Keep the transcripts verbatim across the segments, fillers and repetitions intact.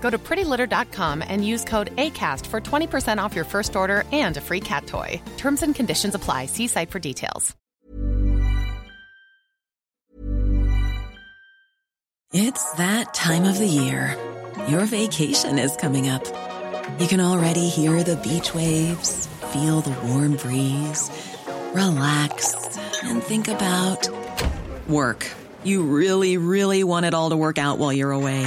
Go to Pretty Litter dot com and use code ACAST for twenty percent off your first order and a free cat toy. Terms and conditions apply. See site for details. It's that time of the year. Your vacation is coming up. You can already hear the beach waves, feel the warm breeze, relax, and think about work. You really, really want it all to work out while you're away.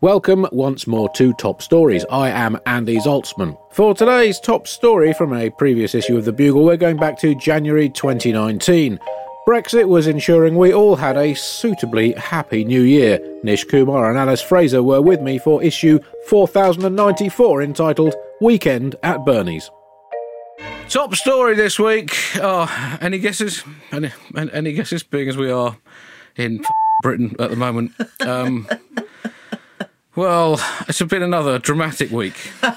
Welcome once more to Top Stories. I am Andy Zaltzman. For today's top story from a previous issue of The Bugle, we're going back to January twenty nineteen. Brexit was ensuring we all had a suitably happy new year. Nish Kumar and Alice Fraser were with me for issue four thousand ninety-four, entitled Weekend at Bernie's. Top story this week. Oh, any guesses? Any, any guesses, being as we are in Britain at the moment? Um... Well, it's been another dramatic week for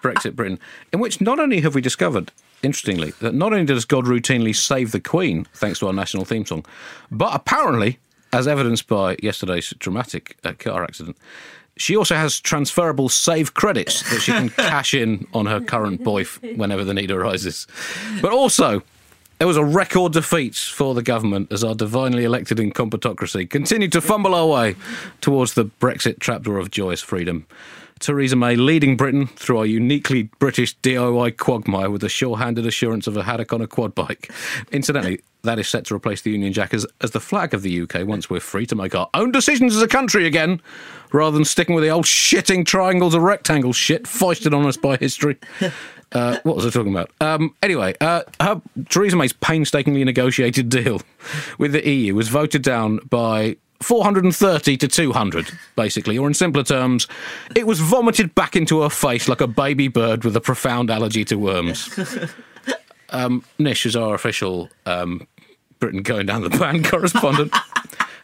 Brexit Britain, in which not only have we discovered, interestingly, that not only does God routinely save the Queen, thanks to our national theme song, but apparently, as evidenced by yesterday's dramatic uh, car accident, she also has transferable save credits that she can cash in on her current boyf whenever the need arises. But also, there was a record defeat for the government as our divinely elected incompetocracy continued to fumble our way towards the Brexit trapdoor of joyous freedom. Theresa May leading Britain through our uniquely British D I Y quagmire with the sure-handed assurance of a haddock on a quad bike. Incidentally, that is set to replace the Union Jack as, as the flag of the U K once we're free to make our own decisions as a country again, rather than sticking with the old shitting triangles or rectangles shit foisted on us by history. Uh, what was I talking about? Um, anyway, uh, her, Theresa May's painstakingly negotiated deal with the E U was voted down by four hundred thirty to two hundred, basically, or in simpler terms, it was vomited back into her face like a baby bird with a profound allergy to worms. Um, Nish is our official um, Britain going down the pan correspondent.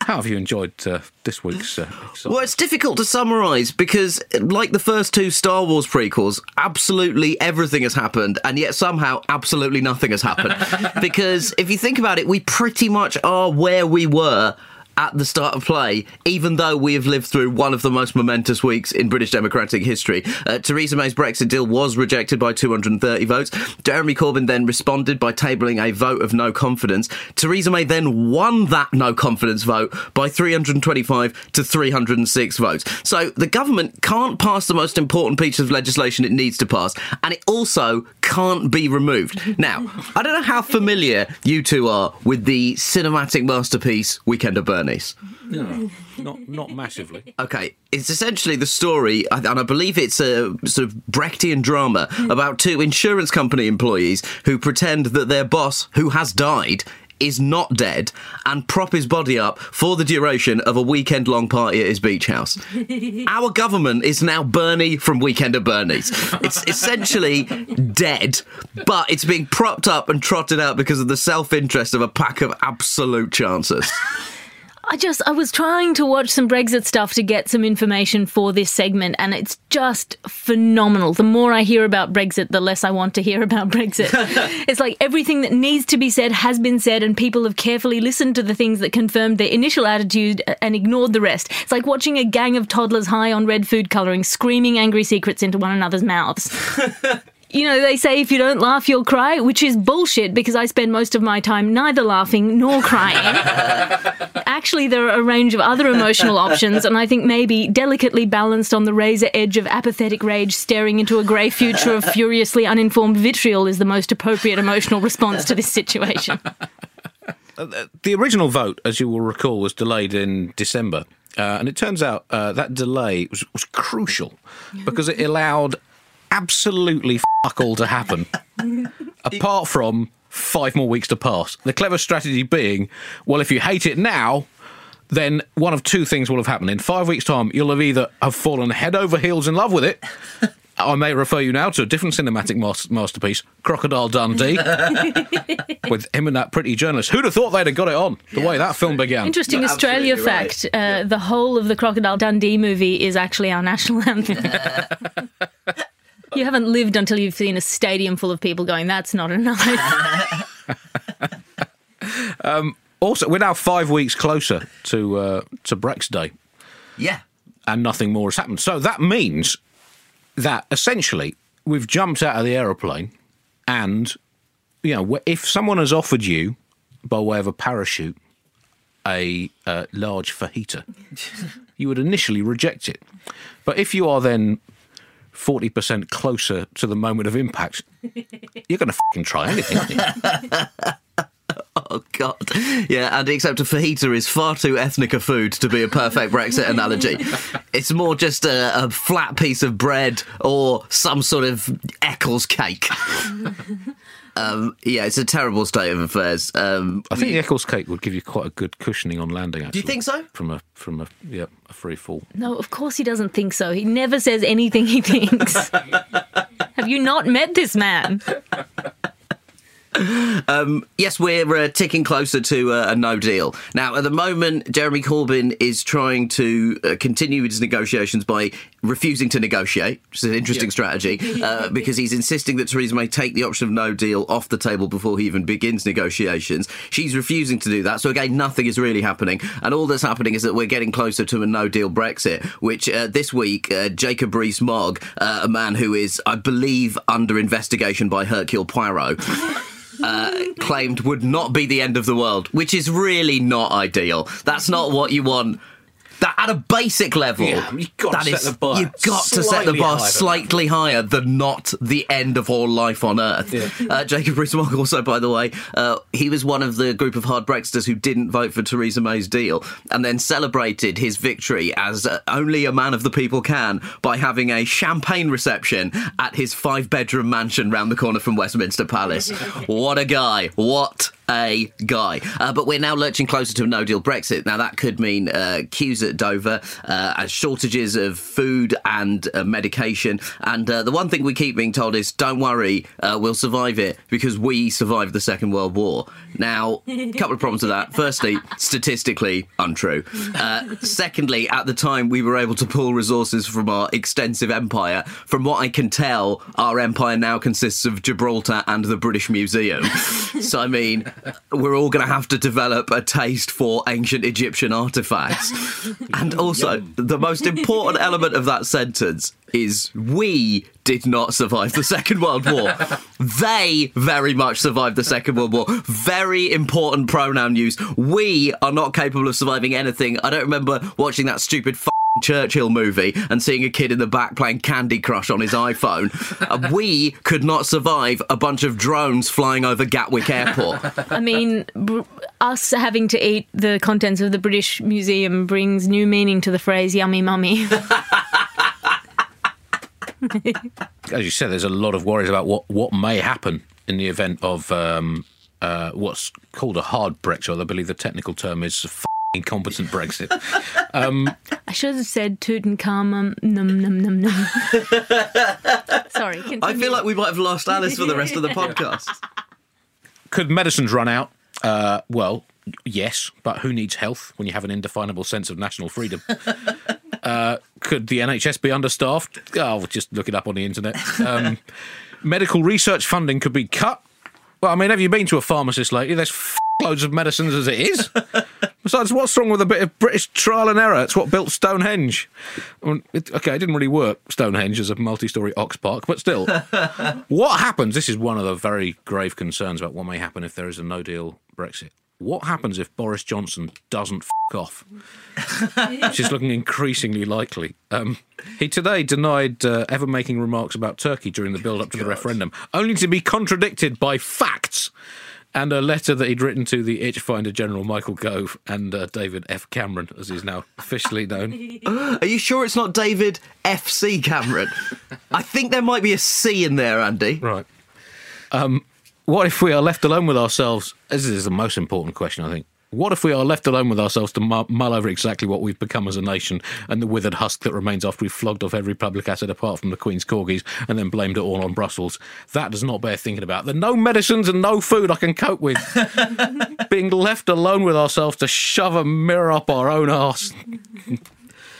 How have you enjoyed uh, this week's... Uh, well, it's difficult to summarise because, like the first two Star Wars prequels, absolutely everything has happened, and yet somehow absolutely nothing has happened. Because if you think about it, we pretty much are where we were at the start of play, even though we have lived through one of the most momentous weeks in British democratic history. Uh, Theresa May's Brexit deal was rejected by two hundred thirty votes. Jeremy Corbyn then responded by tabling a vote of no confidence. Theresa May then won that no confidence vote by three hundred twenty-five to three hundred six votes. So the government can't pass the most important piece of legislation it needs to pass, and it also can't be removed. Now, I don't know how familiar you two are with the cinematic masterpiece Weekend at Bernie's. No, not, not massively. Okay, it's essentially the story, and I believe it's a sort of Brechtian drama about two insurance company employees who pretend that their boss, who has died, is not dead and prop his body up for the duration of a weekend-long party at his beach house. Our government is now Bernie from Weekend at Bernie's. It's essentially dead, but it's being propped up and trotted out because of the self-interest of a pack of absolute chancers. I just, I was trying to watch some Brexit stuff to get some information for this segment, and it's just phenomenal. The more I hear about Brexit, the less I want to hear about Brexit. It's like everything that needs to be said has been said, and people have carefully listened to the things that confirmed their initial attitude and ignored the rest. It's like watching a gang of toddlers high on red food colouring screaming angry secrets into one another's mouths. You know, they say if you don't laugh, you'll cry, which is bullshit because I spend most of my time neither laughing nor crying. Actually, there are a range of other emotional options, and I think maybe delicately balanced on the razor edge of apathetic rage staring into a grey future of furiously uninformed vitriol is the most appropriate emotional response to this situation. The original vote, as you will recall, was delayed in December, uh, and it turns out uh, that delay was, was crucial because it allowed absolutely fuck all to happen, apart from five more weeks to pass. The clever strategy being, well, if you hate it now, then one of two things will have happened. In five weeks' time, you'll have either have fallen head over heels in love with it. I may refer you now to a different cinematic mas- masterpiece, Crocodile Dundee, with him and that pretty journalist. Who'd have thought they'd have got it on, the yeah, way that film began. Interesting no, Australia fact, right. uh, yeah. The whole of the Crocodile Dundee movie is actually our national anthem. You haven't lived until you've seen a stadium full of people going, that's not enough. um, also, we're now five weeks closer to uh, to Brexit Day. Yeah. And nothing more has happened. So that means that essentially we've jumped out of the aeroplane and, you know, if someone has offered you, by way of a parachute, a uh, large fajita, you would initially reject it. But if you are then forty percent closer to the moment of impact, you're going to fucking try anything, aren't you? Oh, God. Yeah, and except a fajita is far too ethnic a food to be a perfect Brexit analogy. It's more just a, a flat piece of bread or some sort of Eccles cake. Um, yeah, it's a terrible state of affairs. Um, I think the Eccles cake would give you quite a good cushioning on landing, actually. Do you think so? From a from a yeah, a free fall. No, of course he doesn't think so. He never says anything he thinks. Have you not met this man? Um, yes, we're uh, ticking closer to uh, a no deal. Now, at the moment, Jeremy Corbyn is trying to uh, continue his negotiations by refusing to negotiate, which is an interesting yeah. strategy, uh, because he's insisting that Theresa May take the option of no deal off the table before he even begins negotiations. She's refusing to do that, so again, nothing is really happening. And all that's happening is that we're getting closer to a no deal Brexit, which uh, this week, uh, Jacob Rees-Mogg, uh, a man who is, I believe, under investigation by Hercule Poirot, Uh, claimed would not be the end of the world, which is really not ideal. That's not what you want. That at a basic level, yeah, you've got, that to, is, set the you've got to set the bar higher slightly higher than not the end of all life on Earth. Yeah. Uh, Jacob Rees-Mogg also, by the way, uh, he was one of the group of hard Brexiters who didn't vote for Theresa May's deal and then celebrated his victory as uh, only a man of the people can by having a champagne reception at his five-bedroom mansion round the corner from Westminster Palace. What a guy. What a guy. Uh, but we're now lurching closer to a no-deal Brexit. Now, that could mean uh, queues at Dover, uh, and shortages of food and uh, medication. And uh, the one thing we keep being told is, don't worry, uh, we'll survive it because we survived the Second World War. Now, a couple of problems with that. Firstly, statistically untrue. Uh, secondly, at the time, we were able to pull resources from our extensive empire. From what I can tell, our empire now consists of Gibraltar and the British Museum. So, I mean, we're all going to have to develop a taste for ancient Egyptian artefacts. And also, Yum. the most important element of that sentence is we did not survive the Second World War. They very much survived the Second World War. Very important pronoun use. We are not capable of surviving anything. I don't remember watching that stupid f- Churchill movie and seeing a kid in the back playing Candy Crush on his iPhone. uh, we could not survive a bunch of drones flying over Gatwick Airport. I mean, br- us having to eat the contents of the British Museum brings new meaning to the phrase yummy mummy. As you said, there's a lot of worries about what, what may happen in the event of um, uh, what's called a hard Brexit. I believe the technical term is f- incompetent Brexit. Um, I should have said Tutankhamun. Num num num num. Sorry. Continue. I feel like we might have lost Alice for the rest of the podcast. Could medicines run out? Uh, well, yes, but who needs health when you have an indefinable sense of national freedom? Uh, could the N H S be understaffed? Oh, just look it up on the internet. Um, medical research funding could be cut. Well, I mean, have you been to a pharmacist lately? There's f- loads of medicines as it is. Besides, what's wrong with a bit of British trial and error? It's what built Stonehenge. I mean, it, okay, it didn't really work, Stonehenge, as a multi-storey ox park, but still. What happens? This is one of the very grave concerns about what may happen if there is a no-deal Brexit. What happens if Boris Johnson doesn't f*** off? Which is looking increasingly likely. Um, he today denied uh, ever making remarks about Turkey during the build-up to the referendum, only to be contradicted by facts and a letter that he'd written to the Itchfinder General Michael Gove and uh, David F. Cameron, as he's now officially known. Are you sure it's not David F C Cameron? I think there might be a C in there, Andy. Right. Um... What if we are left alone with ourselves? This is the most important question, I think. What if we are left alone with ourselves to mull over exactly what we've become as a nation and the withered husk that remains after we've flogged off every public asset apart from the Queen's corgis and then blamed it all on Brussels? That does not bear thinking about. There are no medicines and no food I can cope with. Being left alone with ourselves to shove a mirror up our own arse.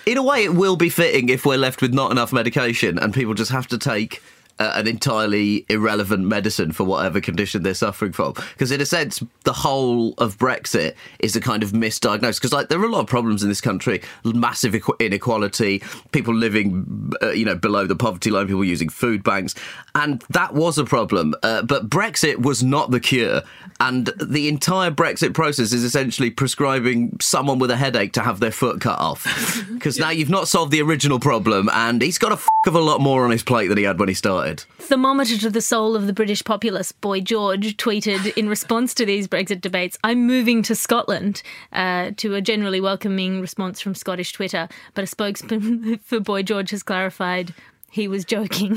In a way, it will be fitting if we're left with not enough medication and people just have to take Uh, an entirely irrelevant medicine for whatever condition they're suffering from. Because in a sense, the whole of Brexit is a kind of misdiagnosed. Because like there are a lot of problems in this country, massive inequality, people living uh, you know, below the poverty line, people using food banks. And that was a problem. Uh, but Brexit was not the cure. And the entire Brexit process is essentially prescribing someone with a headache to have their foot cut off. Because yeah. Now you've not solved the original problem. And he's got a f*** of a lot more on his plate than he had when he started. Thermometer to the soul of the British populace, Boy George, tweeted in response to these Brexit debates, "I'm moving to Scotland," uh, to a generally welcoming response from Scottish Twitter. But a spokesman for Boy George has clarified he was joking.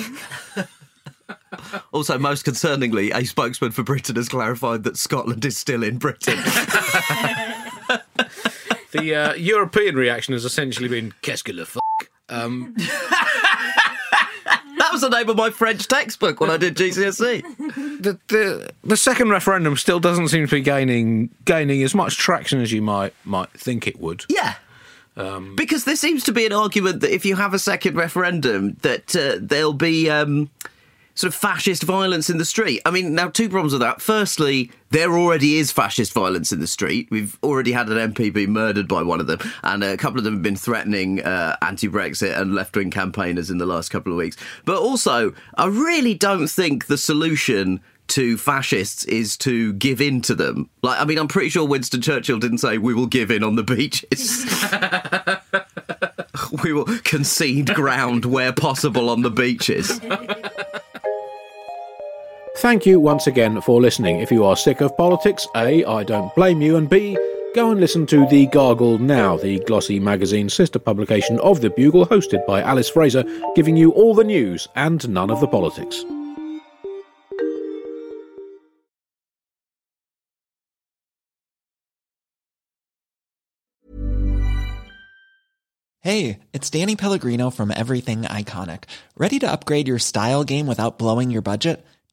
Also, most concerningly, a spokesman for Britain has clarified that Scotland is still in Britain. The uh, European reaction has essentially been, qu'est-ce que le f***? Um... That was the name of my French textbook when I did G C S E. The, the the second referendum still doesn't seem to be gaining gaining as much traction as you might might think it would. Yeah. Um, because there seems to be an argument that if you have a second referendum, that uh, there'll be um, sort of fascist violence in the street. I mean, now, two problems with that. Firstly, there already is fascist violence in the street. We've already had an M P be murdered by one of them, and a couple of them have been threatening uh, anti-Brexit and left-wing campaigners in the last couple of weeks. But also, I really don't think the solution to fascists is to give in to them. Like, I mean, I'm pretty sure Winston Churchill didn't say, "We will give in on the beaches." We will concede ground where possible on the beaches. Thank you once again for listening. If you are sick of politics, A, I don't blame you, and B, go and listen to The Gargle now, the glossy magazine sister publication of The Bugle, hosted by Alice Fraser, giving you all the news and none of the politics. Hey, it's Danny Pellegrino from Everything Iconic. Ready to upgrade your style game without blowing your budget?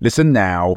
Listen now